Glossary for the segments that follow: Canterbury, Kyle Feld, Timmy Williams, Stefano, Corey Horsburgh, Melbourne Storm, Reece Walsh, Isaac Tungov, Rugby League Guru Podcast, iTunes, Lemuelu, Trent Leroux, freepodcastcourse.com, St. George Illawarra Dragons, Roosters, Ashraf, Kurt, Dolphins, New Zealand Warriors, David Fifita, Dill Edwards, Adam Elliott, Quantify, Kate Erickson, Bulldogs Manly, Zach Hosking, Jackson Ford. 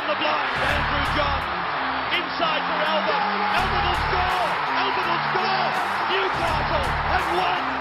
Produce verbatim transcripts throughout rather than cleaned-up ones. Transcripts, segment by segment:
the block, Andrew John. Inside for Elba. Elba will score. Elba will score. Newcastle have won.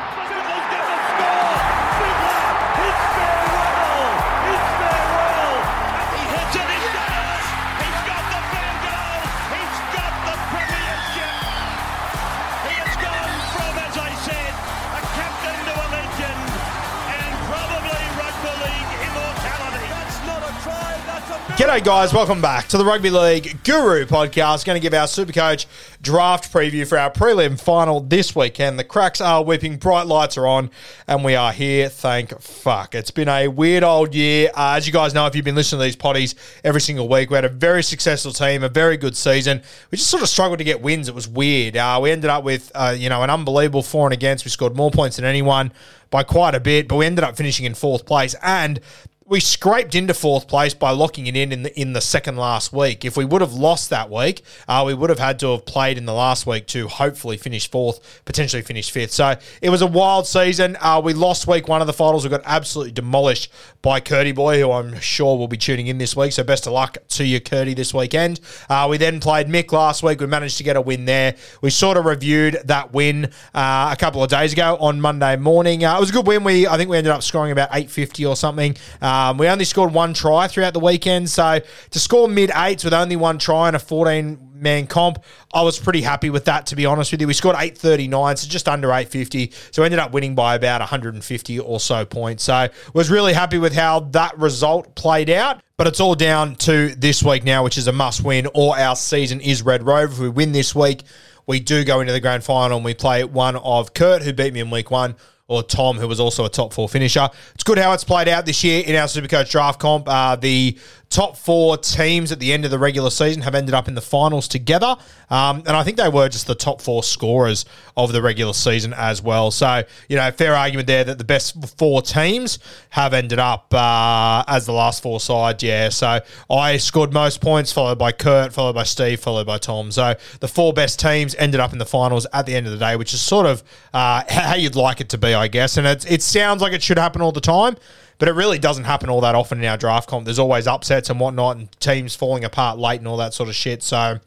G'day guys, welcome back to the Rugby League Guru Podcast. Going to give our Super Coach draft preview for our prelim final this weekend. The cracks are whipping, bright lights are on, and we are here, thank fuck. It's been a weird old year. Uh, as you guys know, if you've been listening to these potties every single week, we had a very successful team, a very good season. We just sort of struggled to get wins. It was weird. Uh, we ended up with uh, you know, an unbelievable for and against. We scored more points than anyone by quite a bit, but we ended up finishing in fourth place, and we scraped into fourth place by locking it in in the, in the second last week. If we would have lost that week, uh, we would have had to have played in the last week to hopefully finish fourth, potentially finish fifth. So it was a wild season. Uh, we lost week one of the finals. We got absolutely demolished by Curtie Boy, who I'm sure will be tuning in this week. So best of luck to you, Curtie, this weekend. Uh, we then played Mick last week. We managed to get a win there. We sort of reviewed that win uh, a couple of days ago on Monday morning. Uh, it was a good win. We I think we ended up scoring about eight fifty or something. Uh, Um, we only scored one try throughout the weekend, so to score mid-eights with only one try and a fourteen-man comp, I was pretty happy with that, to be honest with you. We scored eight thirty-nine, so just under eight fifty, so ended up winning by about one hundred fifty or so points. So was really happy with how that result played out. But it's all down to this week now, which is a must-win, or our season is red rover. If we win this week, we do go into the grand final, and we play one of Kurt, who beat me in week one, or Tom, who was also a top four finisher. It's good how it's played out this year in our Supercoach draft comp. Uh, the top four teams at the end of the regular season have ended up in the finals together, um, and I think they were just the top four scorers of the regular season as well. So, you know, fair argument there that the best four teams have ended up uh, as the last four sides, yeah. So I scored most points, followed by Kurt, followed by Steve, followed by Tom. So the four best teams ended up in the finals at the end of the day, which is sort of uh, how you'd like it to be, I guess. And it, it sounds like it should happen all the time, but it really doesn't happen all that often in our draft comp. There's always upsets and whatnot and teams falling apart late and all that sort of shit. So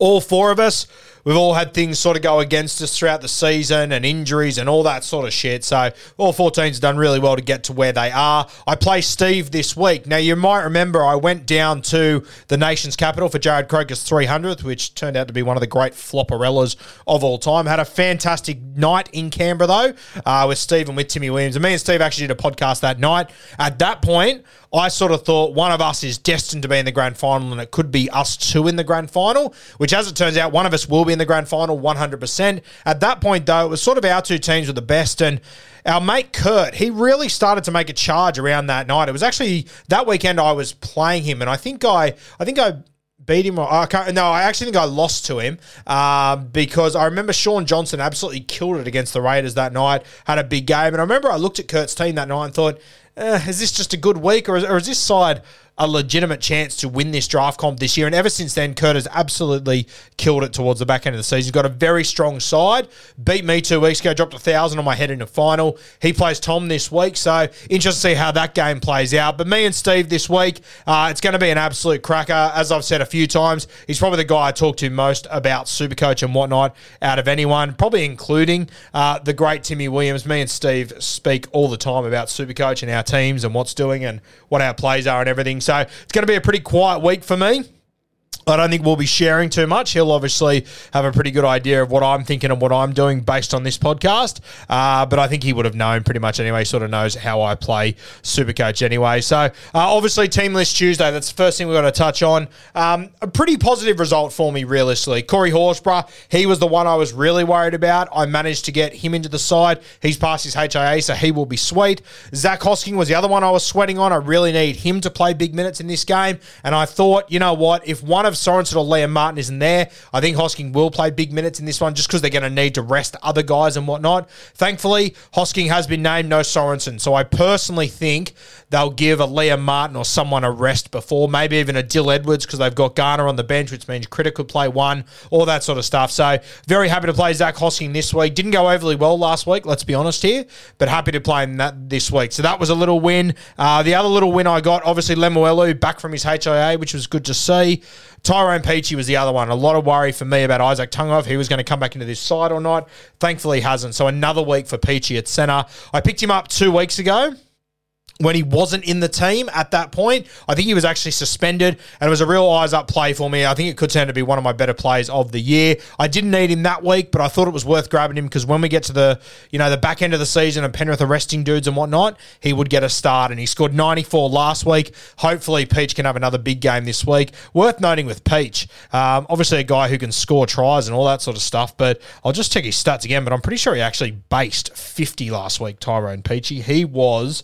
all four of us, we've all had things sort of go against us throughout the season and injuries and all that sort of shit. So all four teams have done really well to get to where they are. I play Steve this week. Now, you might remember I went down to the nation's capital for Jared Croker's three hundredth, which turned out to be one of the great flopperellas of all time. Had a fantastic night in Canberra, though, uh, with Steve and with Timmy Williams. And me and Steve actually did a podcast that night. At that point, I sort of thought one of us is destined to be in the grand final, and it could be us two in the grand final, which, as it turns out, one of us will be in the grand final one hundred percent. At that point, though, it was sort of our two teams were the best, and our mate Kurt, he really started to make a charge around that night. It was actually that weekend I was playing him, and I think I, I think I beat him. Or I can't, no, I actually think I lost to him uh, because I remember Sean Johnson absolutely killed it against the Raiders that night, had a big game, and I remember I looked at Kurt's team that night and thought, Uh, is this just a good week, or is, or is this side a legitimate chance to win this draft comp this year. And ever since then, Kurt has absolutely killed it towards the back end of the season. He's got a very strong side. Beat me two weeks ago, dropped one thousand on my head in the final. He plays Tom this week, so interesting to see how that game plays out. But me and Steve this week, uh, it's going to be an absolute cracker. As I've said a few times, he's probably the guy I talk to most about Supercoach and whatnot out of anyone, probably including uh, the great Timmy Williams. Me and Steve speak all the time about Supercoach and our teams and what's doing and what our plays are and everything. So it's going to be a pretty quiet week for me. I don't think we'll be sharing too much. He'll obviously have a pretty good idea of what I'm thinking and what I'm doing based on this podcast. Uh, but I think he would have known pretty much anyway, sort of knows how I play Supercoach anyway. So uh, obviously Team List Tuesday, that's the first thing we've got to touch on. Um, a pretty positive result for me, realistically. Corey Horsburgh, he was the one I was really worried about. I managed to get him into the side. He's passed his H I A, so he will be sweet. Zach Hosking was the other one I was sweating on. I really need him to play big minutes in this game. And I thought, you know what, if one of Sorensen or Liam Martin isn't there, I think Hosking will play big minutes in this one just because they're going to need to rest other guys and whatnot. Thankfully, Hosking has been named, no Sorensen. So I personally think they'll give a Liam Martin or someone a rest before, maybe even a Dill Edwards because they've got Garner on the bench, which means Critter could play one, all that sort of stuff. So very happy to play Zach Hosking this week. Didn't go overly well last week, let's be honest here, but happy to play him that this week. So that was a little win. Uh, the other little win I got, obviously Lemuelu back from his H I A, which was good to see. Tyrone Peachey was the other one. A lot of worry for me about Isaac Tungov. He was going to come back into this side or not. Thankfully, he hasn't. So another week for Peachey at centre. I picked him up two weeks ago when he wasn't in the team at that point. I think he was actually suspended, and it was a real eyes-up play for me. I think it could turn to be one of my better plays of the year. I didn't need him that week, but I thought it was worth grabbing him because when we get to the you know the back end of the season and Penrith arresting dudes and whatnot, he would get a start, and he scored ninety-four last week. Hopefully, Peach can have another big game this week. Worth noting with Peach, um, obviously a guy who can score tries and all that sort of stuff, but I'll just check his stats again, but I'm pretty sure he actually based fifty last week, Tyrone Peachey. He was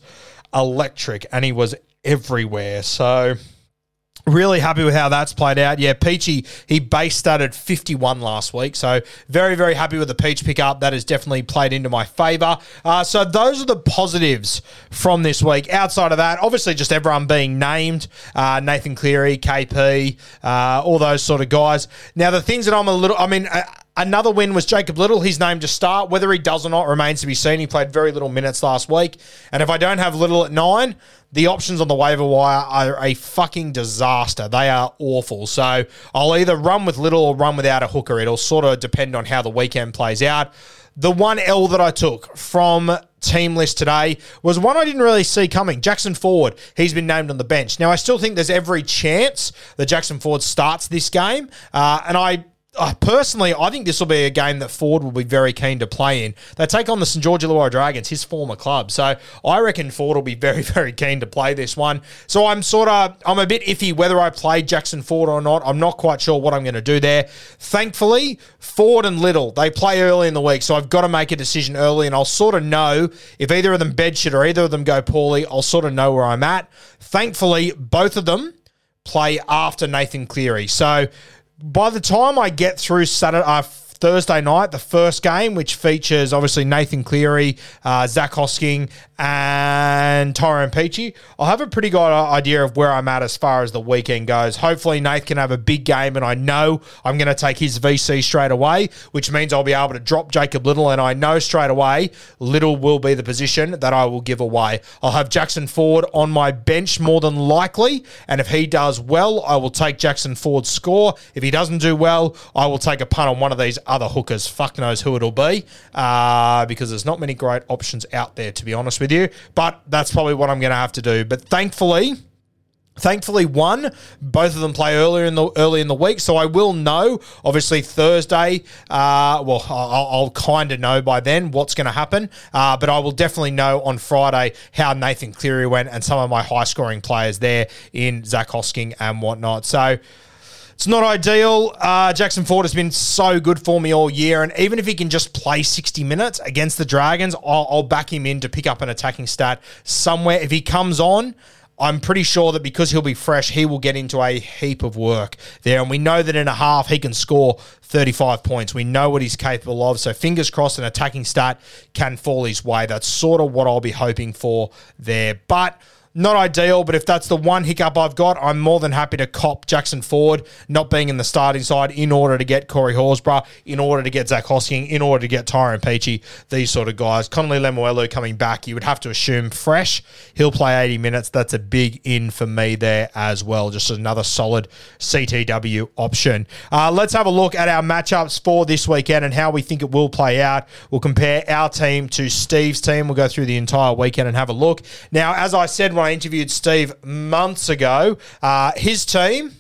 electric, and he was everywhere. So really happy with how that's played out. Yeah, Peachey, he base started fifty-one last week. So very, very happy with the Peach pickup. That has definitely played into my favour. Uh, so those are the positives from this week. Outside of that, obviously just everyone being named, uh, Nathan Cleary, K P, uh, all those sort of guys. Now, the things that I'm a little, I mean... Uh, Another win was Jacob Liddle. He's named to start. Whether he does or not remains to be seen. He played very little minutes last week. And if I don't have Liddle at nine, the options on the waiver wire are a fucking disaster. They are awful. So I'll either run with Liddle or run without a hooker. It'll sort of depend on how the weekend plays out. The one L that I took from team list today was one I didn't really see coming. Jackson Ford, he's been named on the bench. Now, I still think there's every chance that Jackson Ford starts this game. Uh, and I... Uh, personally, I think this will be a game that Ford will be very keen to play in. They take on the St George Illawarra Dragons, his former club. So I reckon Ford will be very, very keen to play this one. So I'm sort of, I'm a bit iffy whether I play Jackson Ford or not. I'm not quite sure what I'm going to do there. Thankfully, Ford and Liddle, they play early in the week. So I've got to make a decision early, and I'll sort of know if either of them bedshit or either of them go poorly, I'll sort of know where I'm at. Thankfully, both of them play after Nathan Cleary. So by the time I get through Saturday, uh, Thursday night, the first game, which features obviously Nathan Cleary, uh, Zach Hosking, and Tyrone Peachey, I'll have a pretty good idea of where I'm at as far as the weekend goes. Hopefully, Nathan can have a big game, and I know I'm going to take his V C straight away, which means I'll be able to drop Jacob Liddle, and I know straight away Liddle will be the position that I will give away. I'll have Jackson Ford on my bench more than likely, and if he does well, I will take Jackson Ford's score. If he doesn't do well, I will take a punt on one of these other hookers. Fuck knows who it'll be, uh, because there's not many great options out there, to be honest with you. you, but that's probably what I'm going to have to do. But thankfully, thankfully, one, both of them play earlier in the early in the week, so I will know, obviously, Thursday, uh, well, I'll, I'll kind of know by then what's going to happen, uh, but I will definitely know on Friday how Nathan Cleary went and some of my high-scoring players there in Zach Hosking and whatnot. So it's not ideal. Uh, Jackson Ford has been so good for me all year, and even if he can just play sixty minutes against the Dragons, I'll, I'll back him in to pick up an attacking stat somewhere. If he comes on, I'm pretty sure that because he'll be fresh, he will get into a heap of work there. And we know that in a half, he can score thirty-five points. We know what he's capable of. So fingers crossed an attacking stat can fall his way. That's sort of what I'll be hoping for there. But not ideal, but if that's the one hiccup I've got, I'm more than happy to cop Jackson Ford not being in the starting side in order to get Corey Horsburgh, in order to get Zach Hosking, in order to get Tyrone Peachey, these sort of guys. Connolly Lemuelu coming back, you would have to assume fresh. He'll play eighty minutes. That's a big in for me there as well. Just another solid C T W option. Uh, let's have a look at our matchups for this weekend and how we think it will play out. We'll compare our team to Steve's team. We'll go through the entire weekend and have a look. Now, as I said when I interviewed Steve months ago, uh, his team,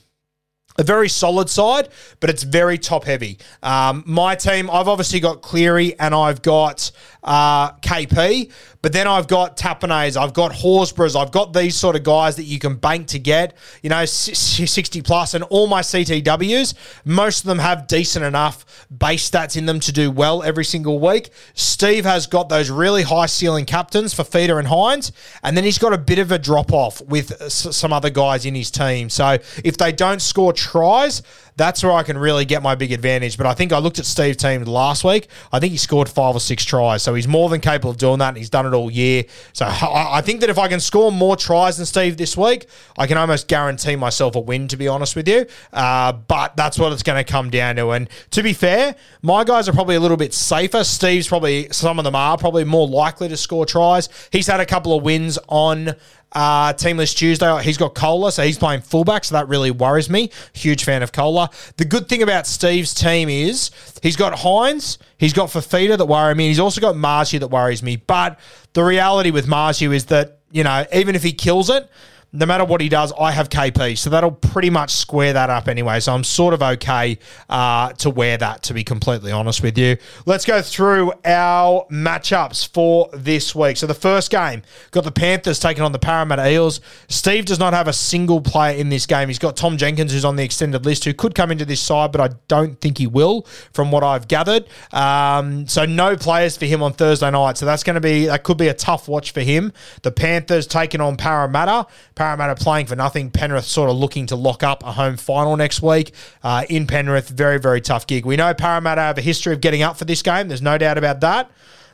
a very solid side, but it's very top-heavy. Um, my team, I've obviously got Cleary and I've got uh, K P, but then I've got Tapanese, I've got Horsburghs, I've got these sort of guys that you can bank to get, you know, sixty plus, and all my C T Ws, most of them have decent enough base stats in them to do well every single week. Steve has got those really high-ceiling captains for Fifita and Hines, and then he's got a bit of a drop-off with s- some other guys in his team. So if they don't score tries, that's where I can really get my big advantage. But I think I looked at Steve's team last week. I think he scored five or six tries. So he's more than capable of doing that, and he's done it all year. So I think that if I can score more tries than Steve this week, I can almost guarantee myself a win, to be honest with you. Uh, but that's what it's going to come down to. And to be fair, my guys are probably a little bit safer. Steve's probably, some of them are probably more likely to score tries. He's had a couple of wins on Uh, Teamless Tuesday. He's got Kola, so he's playing fullback, so that really worries me. Huge fan of Kola. The good thing about Steve's team is he's got Hines, he's got Fifita that worry me, he's also got Marci that worries me. But the reality with Marci is that, you know, even if he kills it, no matter what he does, I have K P, so that'll pretty much square that up anyway. So I'm sort of okay uh, to wear that, to be completely honest with you. Let's go through our matchups for this week. So the first game, got the Panthers taking on the Parramatta Eels. Steve does not have a single player in this game. He's got Tom Jenkins, who's on the extended list, who could come into this side, but I don't think he will, from what I've gathered. Um, so no players for him on Thursday night. So that's going to be that could be a tough watch for him. The Panthers taking on Parramatta. Parramatta playing for nothing. Penrith sort of looking to lock up a home final next week uh, in Penrith. Very, very tough gig. We know Parramatta have a history of getting up for this game. There's no doubt about that.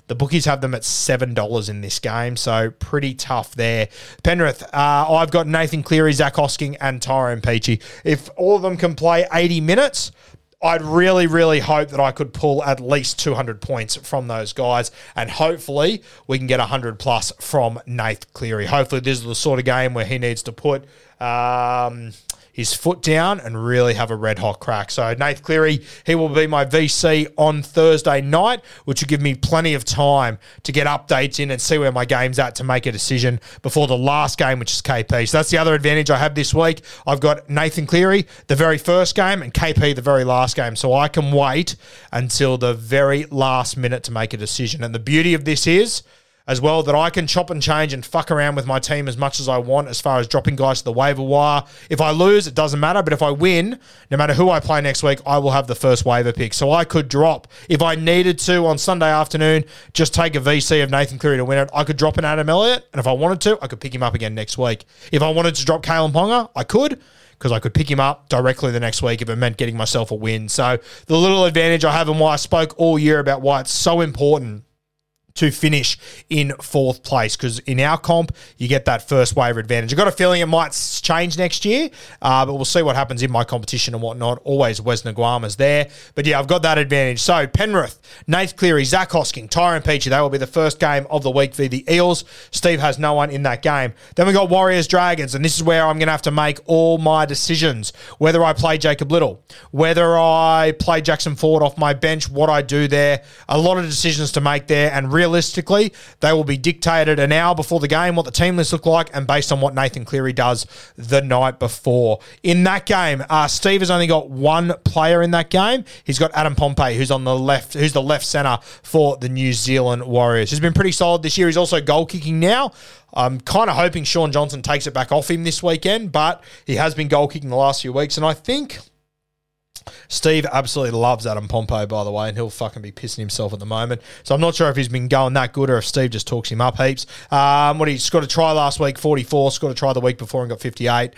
The bookies have them at seven dollars in this game, so pretty tough there. Penrith, uh, I've got Nathan Cleary, Zach Hosking, and Tyrone Peachey. If all of them can play eighty minutes, I'd really, really hope that I could pull at least two hundred points from those guys, and hopefully we can get one hundred plus from Nath Cleary. Hopefully this is the sort of game where he needs to put um, his foot down and really have a red-hot crack. So Nath Cleary, he will be my V C on Thursday night, which will give me plenty of time to get updates in and see where my game's at to make a decision before the last game, which is K P. So that's the other advantage I have this week. I've got Nathan Cleary the very first game and K P the very last game, so I can wait until the very last minute to make a decision. And the beauty of this is as well that I can chop and change and fuck around with my team as much as I want as far as dropping guys to the waiver wire. If I lose, it doesn't matter, but if I win, no matter who I play next week, I will have the first waiver pick. So I could drop, if I needed to on Sunday afternoon, just take a V C of Nathan Cleary to win it. I could drop an Adam Elliott, and if I wanted to, I could pick him up again next week. If I wanted to drop Kalen Ponga, I could, because I could pick him up directly the next week if it meant getting myself a win. So the little advantage I have, and why I spoke all year about why it's so important to finish in fourth place, because in our comp, you get that first waiver advantage. I've got a feeling it might change next year, uh, but we'll see what happens in my competition and whatnot. Always Wes Naguama's there. But yeah, I've got that advantage. So Penrith, Nath Cleary, Zach Hosking, Tyrone Peachey, they will be the first game of the week for the Eels. Steve has no one in that game. Then we've got Warriors, Dragons, and this is where I'm going to have to make all my decisions, whether I play Jacob Liddle, whether I play Jackson Ford off my bench, what I do there. A lot of decisions to make there, and really realistically, they will be dictated an hour before the game, what the team lists look like, and based on what Nathan Cleary does the night before. In that game, uh, Steve has only got one player in that game. He's got Adam Pompey, who's on the left, who's the left centre for the New Zealand Warriors. He's been pretty solid this year. He's also goal kicking now. I'm kind of hoping Sean Johnson takes it back off him this weekend, but he has been goal kicking the last few weeks, and I think Steve absolutely loves Adam Pompey, by the way, and he'll fucking be pissing himself at the moment. So I'm not sure if he's been going that good or if Steve just talks him up heaps. Um, what he scored a try last week, forty-four, scored a try the week before and got fifty-eight.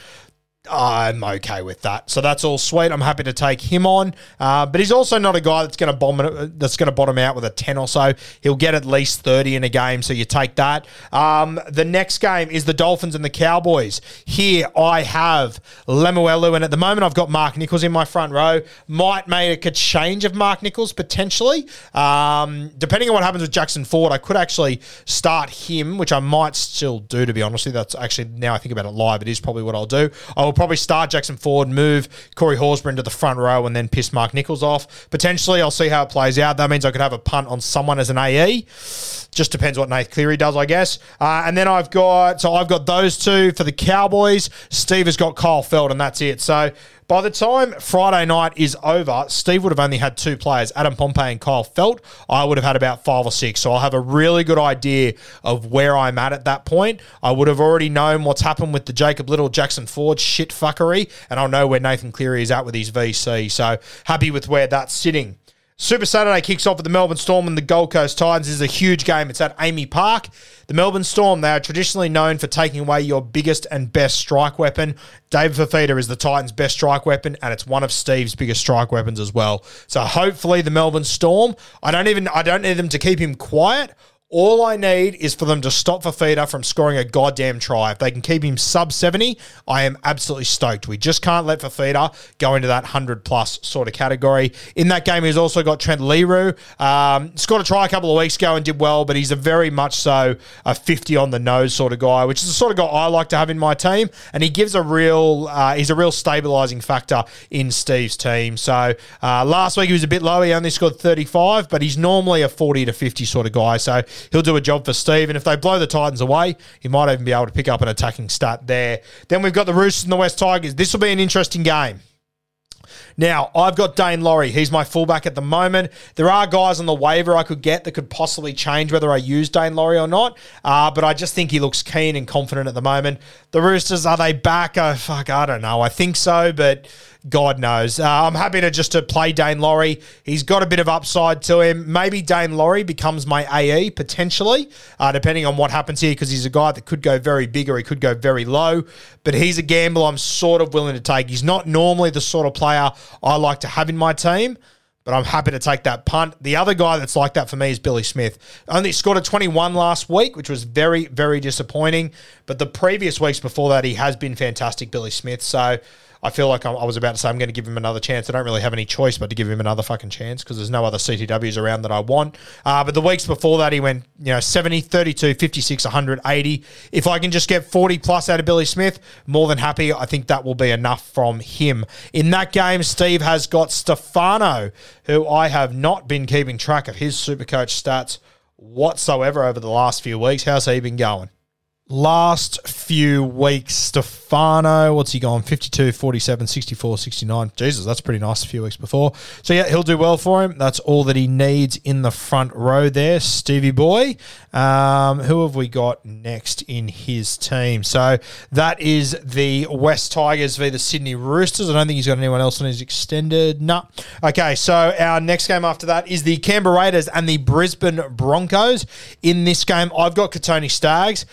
I'm okay with that. So that's all sweet. I'm happy to take him on. Uh, but he's also not a guy that's going to bottom that's going to bottom out with a ten or so. He'll get at least thirty in a game, so you take that. Um, the next game is the Dolphins and the Cowboys. Here I have Lemuelu, and at the moment I've got Mark Nichols in my front row. Might make a change of Mark Nichols, potentially. Um, depending on what happens with Jackson Ford, I could actually start him, which I might still do, to be honest with you. That's actually, now I think about it live, it is probably what I'll do. I'll probably start Jackson Ford, move Corey Horsburgh into the front row, and then piss Mark Nichols off. Potentially, I'll see how it plays out. That means I could have a punt on someone as an A E. Just depends what Nathan Cleary does, I guess. Uh, and then I've got, so I've got those two for the Cowboys. Steve has got Kyle Feld, and that's it. So by the time Friday night is over, Steve would have only had two players, Adam Pompey and Kyle Felt. I would have had about five or six, so I'll have a really good idea of where I'm at at that point. I would have already known what's happened with the Jacob Liddle, Jackson Ford shit fuckery, and I'll know where Nathan Cleary is at with his V C, so happy with where that's sitting. Super Saturday kicks off at the Melbourne Storm and the Gold Coast Titans. This is a huge game. It's at Amy Park. The Melbourne Storm, they are traditionally known for taking away your biggest and best strike weapon. David Fifita is the Titans' best strike weapon, and it's one of Steve's biggest strike weapons as well. So hopefully the Melbourne Storm, I don't even, I don't need them to keep him quiet. All I need is for them to stop Fifita from scoring a goddamn try. If they can keep him sub seventy, I am absolutely stoked. We just can't let Fifita go into that one hundred plus sort of category. In that game, he's also got Trent Leroux. Um, scored a try a couple of weeks ago and did well, but he's a very much so a fifty on the nose sort of guy, which is the sort of guy I like to have in my team, and he gives a real, uh, he's a real stabilising factor in Steve's team. So uh, last week he was a bit low. He only scored thirty-five, but he's normally a forty to fifty sort of guy, so he'll do a job for Steve, and if they blow the Titans away, he might even be able to pick up an attacking stat there. Then we've got the Roosters and the West Tigers. This will be an interesting game. Now, I've got Dane Laurie. He's my fullback at the moment. There are guys on the waiver I could get that could possibly change whether I use Dane Laurie or not, uh, but I just think he looks keen and confident at the moment. The Roosters, are they back? Oh, fuck, I don't know. I think so, but God knows. Uh, I'm happy to just to play Dane Laurie. He's got a bit of upside to him. Maybe Dane Laurie becomes my A E, potentially, uh, depending on what happens here, because he's a guy that could go very big or he could go very low, but he's a gamble I'm sort of willing to take. He's not normally the sort of player I like to have in my team, but I'm happy to take that punt. The other guy that's like that for me is Billy Smith. Only scored a twenty-one last week, which was very, very disappointing, but the previous weeks before that, he has been fantastic, Billy Smith, so I feel like I was about to say I'm going to give him another chance. I don't really have any choice but to give him another fucking chance because there's no other C T Ws around that I want. Uh, but the weeks before that, he went, you know, seventy, thirty-two, fifty-six, one hundred eighty. If I can just get forty plus out of Billy Smith, more than happy. I think that will be enough from him. In that game, Steve has got Stefano, who I have not been keeping track of his Super Coach stats whatsoever over the last few weeks. How's he been going? Last few weeks, Stefano, what's he gone? fifty-two, forty-seven, sixty-four, sixty-nine. Jesus, that's pretty nice a few weeks before. So, yeah, he'll do well for him. That's all that he needs in the front row there, Stevie boy. Um, who have we got next in his team? So that is the West Tigers versus the Sydney Roosters. I don't think he's got anyone else on his extended. No. Nah. Okay, so our next game after that is the Canberra Raiders and the Brisbane Broncos. In this game, I've got Katoni Staggs.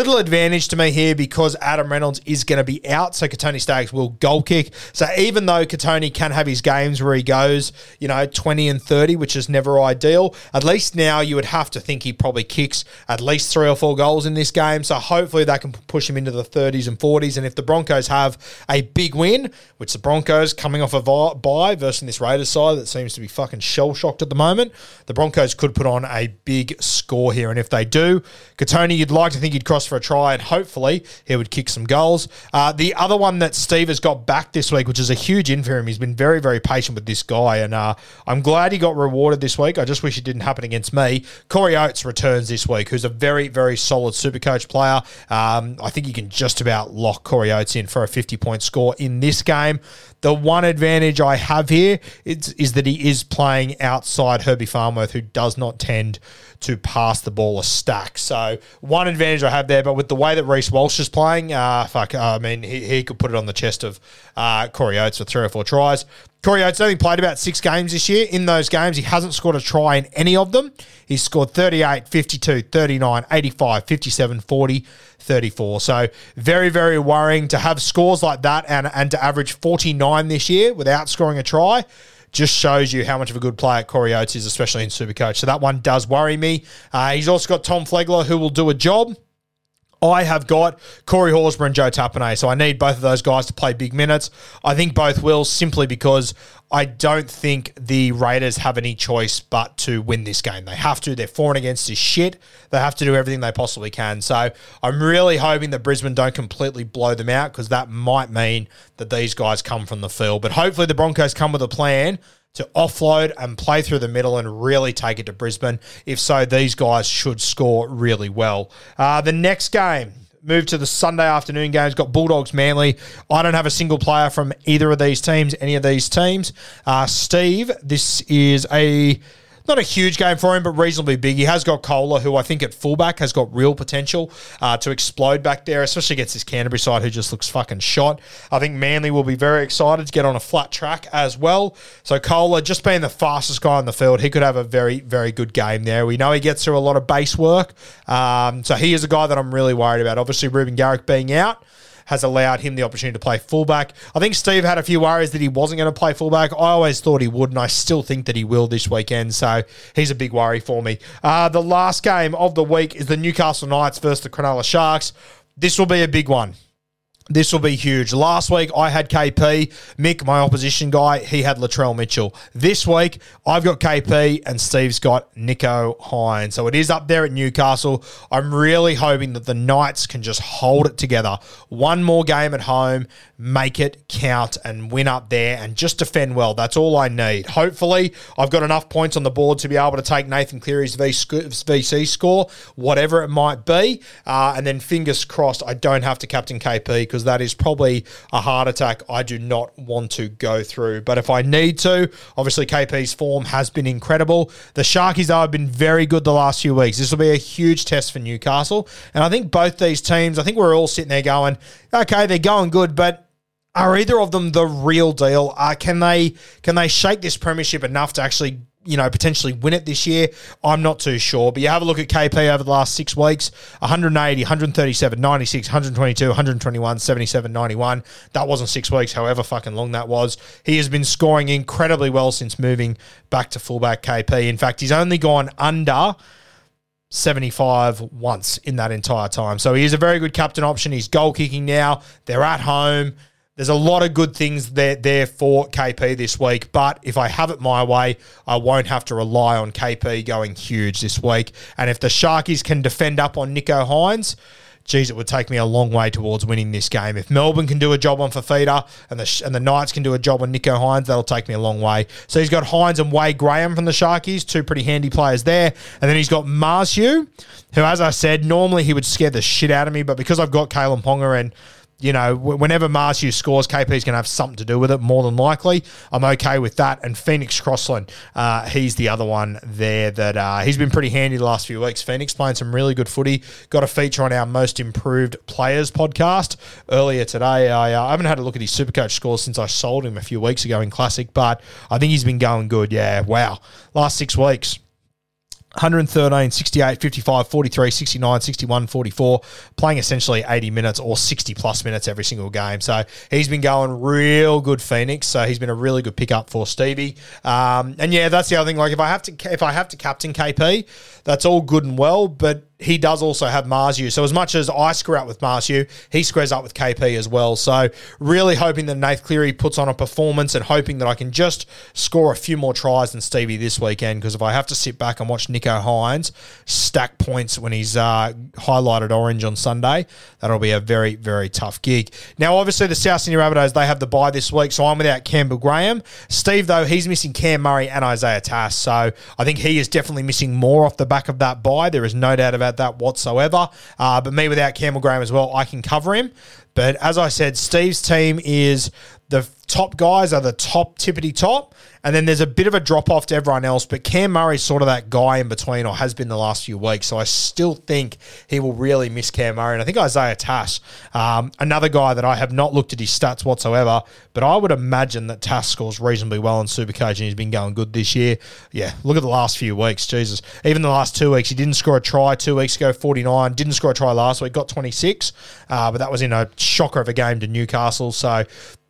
Little advantage to me here because Adam Reynolds is going to be out, so Katoni Staggs will goal kick. So even though Katoni can have his games where he goes, you know, twenty and thirty, which is never ideal, at least now you would have to think he probably kicks at least three or four goals in this game. So hopefully that can push him into the thirties and forties. And if the Broncos have a big win, which the Broncos coming off a bye versus this Raiders side that seems to be fucking shell-shocked at the moment, the Broncos could put on a big score here. And if they do, Katoni, you'd like to think he'd cross for a try, and hopefully he would kick some goals. Uh, the other one that Steve has got back this week, which is a huge in for him, he's been very, very patient with this guy, and uh, I'm glad he got rewarded this week. I just wish it didn't happen against me. Corey Oates returns this week, who's a very, very solid Super Coach player. Um, I think you can just about lock Corey Oates in for a fifty-point score in this game. The one advantage I have here is, is that he is playing outside Herbie Farmworth, who does not tend to pass the ball a stack. So one advantage I have there, there, but with the way that Reece Walsh is playing, uh, fuck, uh, I mean, he, he could put it on the chest of uh, Corey Oates for three or four tries. Corey Oates only played about six games this year. In those games, he hasn't scored a try in any of them. He's scored thirty-eight, fifty-two, thirty-nine, eighty-five, fifty-seven, forty, thirty-four. So very, very worrying to have scores like that and, and to average forty-nine this year without scoring a try. Just shows you how much of a good player Corey Oates is, especially in Supercoach. So that one does worry me. Uh, he's also got Tom Flegler, who will do a job. I have got Corey Horsburgh and Joe Tappanay, so I need both of those guys to play big minutes. I think both will, simply because I don't think the Raiders have any choice but to win this game. They have to. They're for and against is shit. They have to do everything they possibly can. So I'm really hoping that Brisbane don't completely blow them out, because that might mean that these guys come from the field. But hopefully the Broncos come with a plan to offload and play through the middle and really take it to Brisbane. If so, these guys should score really well. Uh, the next game, move to the Sunday afternoon games, got Bulldogs Manly. I don't have a single player from either of these teams, any of these teams. Uh, Steve, this is a... not a huge game for him, but reasonably big. He has got Kohler, who I think at fullback has got real potential uh, to explode back there, especially against this Canterbury side who just looks fucking shot. I think Manly will be very excited to get on a flat track as well. So Kohler, just being the fastest guy on the field, he could have a very, very good game there. We know he gets through a lot of base work. Um, so he is a guy that I'm really worried about. Obviously, Ruben Garrick being out has allowed him the opportunity to play fullback. I think Steve had a few worries that he wasn't going to play fullback. I always thought he would, and I still think that he will this weekend, so he's a big worry for me. Uh, the last game of the week is the Newcastle Knights versus the Cronulla Sharks. This will be a big one. This will be huge. Last week, I had K P. Mick, my opposition guy, he had Latrell Mitchell. This week, I've got K P and Steve's got Nico Hines. So it is up there at Newcastle. I'm really hoping that the Knights can just hold it together. One more game at home, make it count and win up there and just defend well. That's all I need. Hopefully, I've got enough points on the board to be able to take Nathan Cleary's V C score, whatever it might be. Uh, and then fingers crossed, I don't have to captain K P, because that is probably a heart attack I do not want to go through. But if I need to, obviously K P's form has been incredible. The Sharkies, though, have been very good the last few weeks. This will be a huge test for Newcastle. And I think both these teams, I think we're all sitting there going, okay, they're going good, but are either of them the real deal? Uh, can they can they shake this premiership enough to actually, you know, potentially win it this year? I'm not too sure. But you have a look at K P over the last six weeks, one eighty, one thirty-seven, ninety-six, one twenty-two, one twenty-one, seventy-seven, ninety-one. That wasn't six weeks, however fucking long that was. He has been scoring incredibly well since moving back to fullback, K P. In fact, he's only gone under seventy-five once in that entire time. So he is a very good captain option. He's goal kicking now. They're at home. There's a lot of good things there, there for K P this week, but if I have it my way, I won't have to rely on K P going huge this week. And if the Sharkies can defend up on Nico Hines, geez, it would take me a long way towards winning this game. If Melbourne can do a job on Fifita and the and the Knights can do a job on Nico Hines, that'll take me a long way. So he's got Hines and Wade Graham from the Sharkies, two pretty handy players there. And then he's got Marsu, who, as I said, normally he would scare the shit out of me, but because I've got Kalen Ponga and, you know, whenever Marsu scores, K P's going to have something to do with it, more than likely. I'm okay with that. And Phoenix Crossland, uh, he's the other one there that uh, he's been pretty handy the last few weeks. Phoenix playing some really good footy. Got a feature on our Most Improved Players podcast earlier today. I, uh, I haven't had a look at his Supercoach scores since I sold him a few weeks ago in Classic, but I think he's been going good. Yeah, wow. Last six weeks. one thirteen, sixty-eight, fifty-five, forty-three, sixty-nine, sixty-one, forty-four, playing essentially eighty minutes or sixty-plus minutes every single game. So he's been going real good, Phoenix. So he's been a really good pickup for Stevie. Um, and, yeah, that's the other thing. Like, if I have to if I have to captain K P, that's all good and well, but he does also have Marsu. So as much as I square up with Marsu, he squares up with K P as well. So really hoping that Nath Cleary puts on a performance and hoping that I can just score a few more tries than Stevie this weekend, because if I have to sit back and watch Nico Hines stack points when he's uh, highlighted orange on Sunday, that'll be a very, very tough gig. Now, obviously, the South Sydney Rabbitohs, they have the bye this week, so I'm without Campbell Graham. Steve, though, he's missing Cam Murray and Isaiah Tass, so I think he is definitely missing more off the back of that bye. There is no doubt about that whatsoever. Uh, but me without Campbell Graham as well, I can cover him. But as I said, Steve's team is the top guys are the top tippity top, and then there's a bit of a drop off to everyone else, but Cam Murray's sort of that guy in between, or has been the last few weeks, so I still think he will really miss Cam Murray. And I think Isaiah Tass, um, another guy that I have not looked at his stats whatsoever, but I would imagine that Tass scores reasonably well on Supercoach, and he's been going good this year. Yeah, look at the last few weeks, Jesus. Even the last two weeks, he didn't score a try two weeks ago, forty-nine, didn't score a try last week, got twenty-six, uh, but that was in a shocker of a game to Newcastle, so...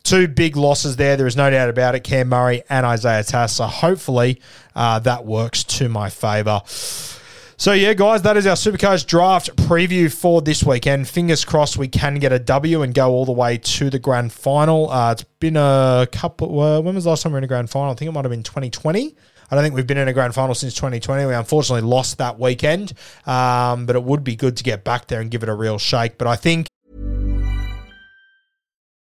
Two big losses there. There is no doubt about it. Cam Murray and Isaiah Tass. So hopefully uh, that works to my favour. So, yeah, guys, that is our Supercoach draft preview for this weekend. Fingers crossed we can get a W and go all the way to the grand final. Uh, it's been a couple... Uh, when was the last time we were in a grand final? I think it might have been twenty twenty. I don't think we've been in a grand final since twenty twenty. We unfortunately lost that weekend. Um, but it would be good to get back there and give it a real shake. But I think...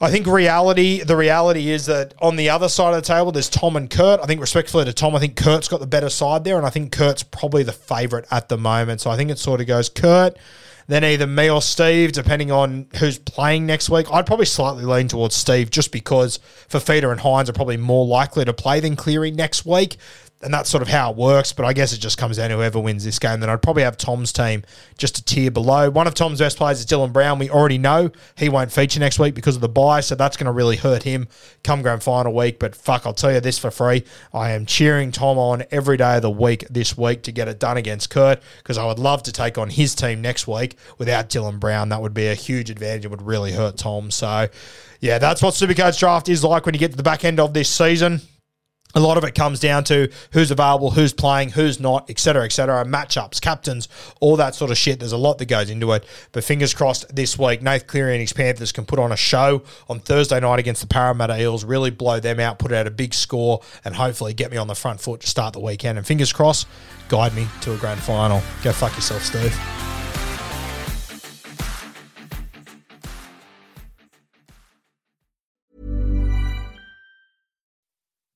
I think reality, the reality is that on the other side of the table, there's Tom and Kurt. I think respectfully to Tom, I think Kurt's got the better side there, and I think Kurt's probably the favourite at the moment. So I think it sort of goes Kurt, then either me or Steve, depending on who's playing next week. I'd probably slightly lean towards Steve just because Fifita and Hines are probably more likely to play than Cleary next week. And that's sort of how it works, but I guess it just comes down to whoever wins this game. Then I'd probably have Tom's team just a tier below. One of Tom's best players is Dylan Brown. We already know he won't feature next week because of the bye, so that's going to really hurt him come grand final week. But fuck, I'll tell you this for free. I am cheering Tom on every day of the week this week to get it done against Kurt, because I would love to take on his team next week without Dylan Brown. That would be a huge advantage. It would really hurt Tom. So, yeah, that's what Supercoach draft is like when you get to the back end of this season. A lot of it comes down to who's available, who's playing, who's not, et cetera, et cetera, matchups, captains, all that sort of shit. There's a lot that goes into it. But fingers crossed this week, Nathan Cleary and his Panthers can put on a show on Thursday night against the Parramatta Eels, really blow them out, put out a big score, and hopefully get me on the front foot to start the weekend. And fingers crossed, guide me to a grand final. Go fuck yourself, Steve.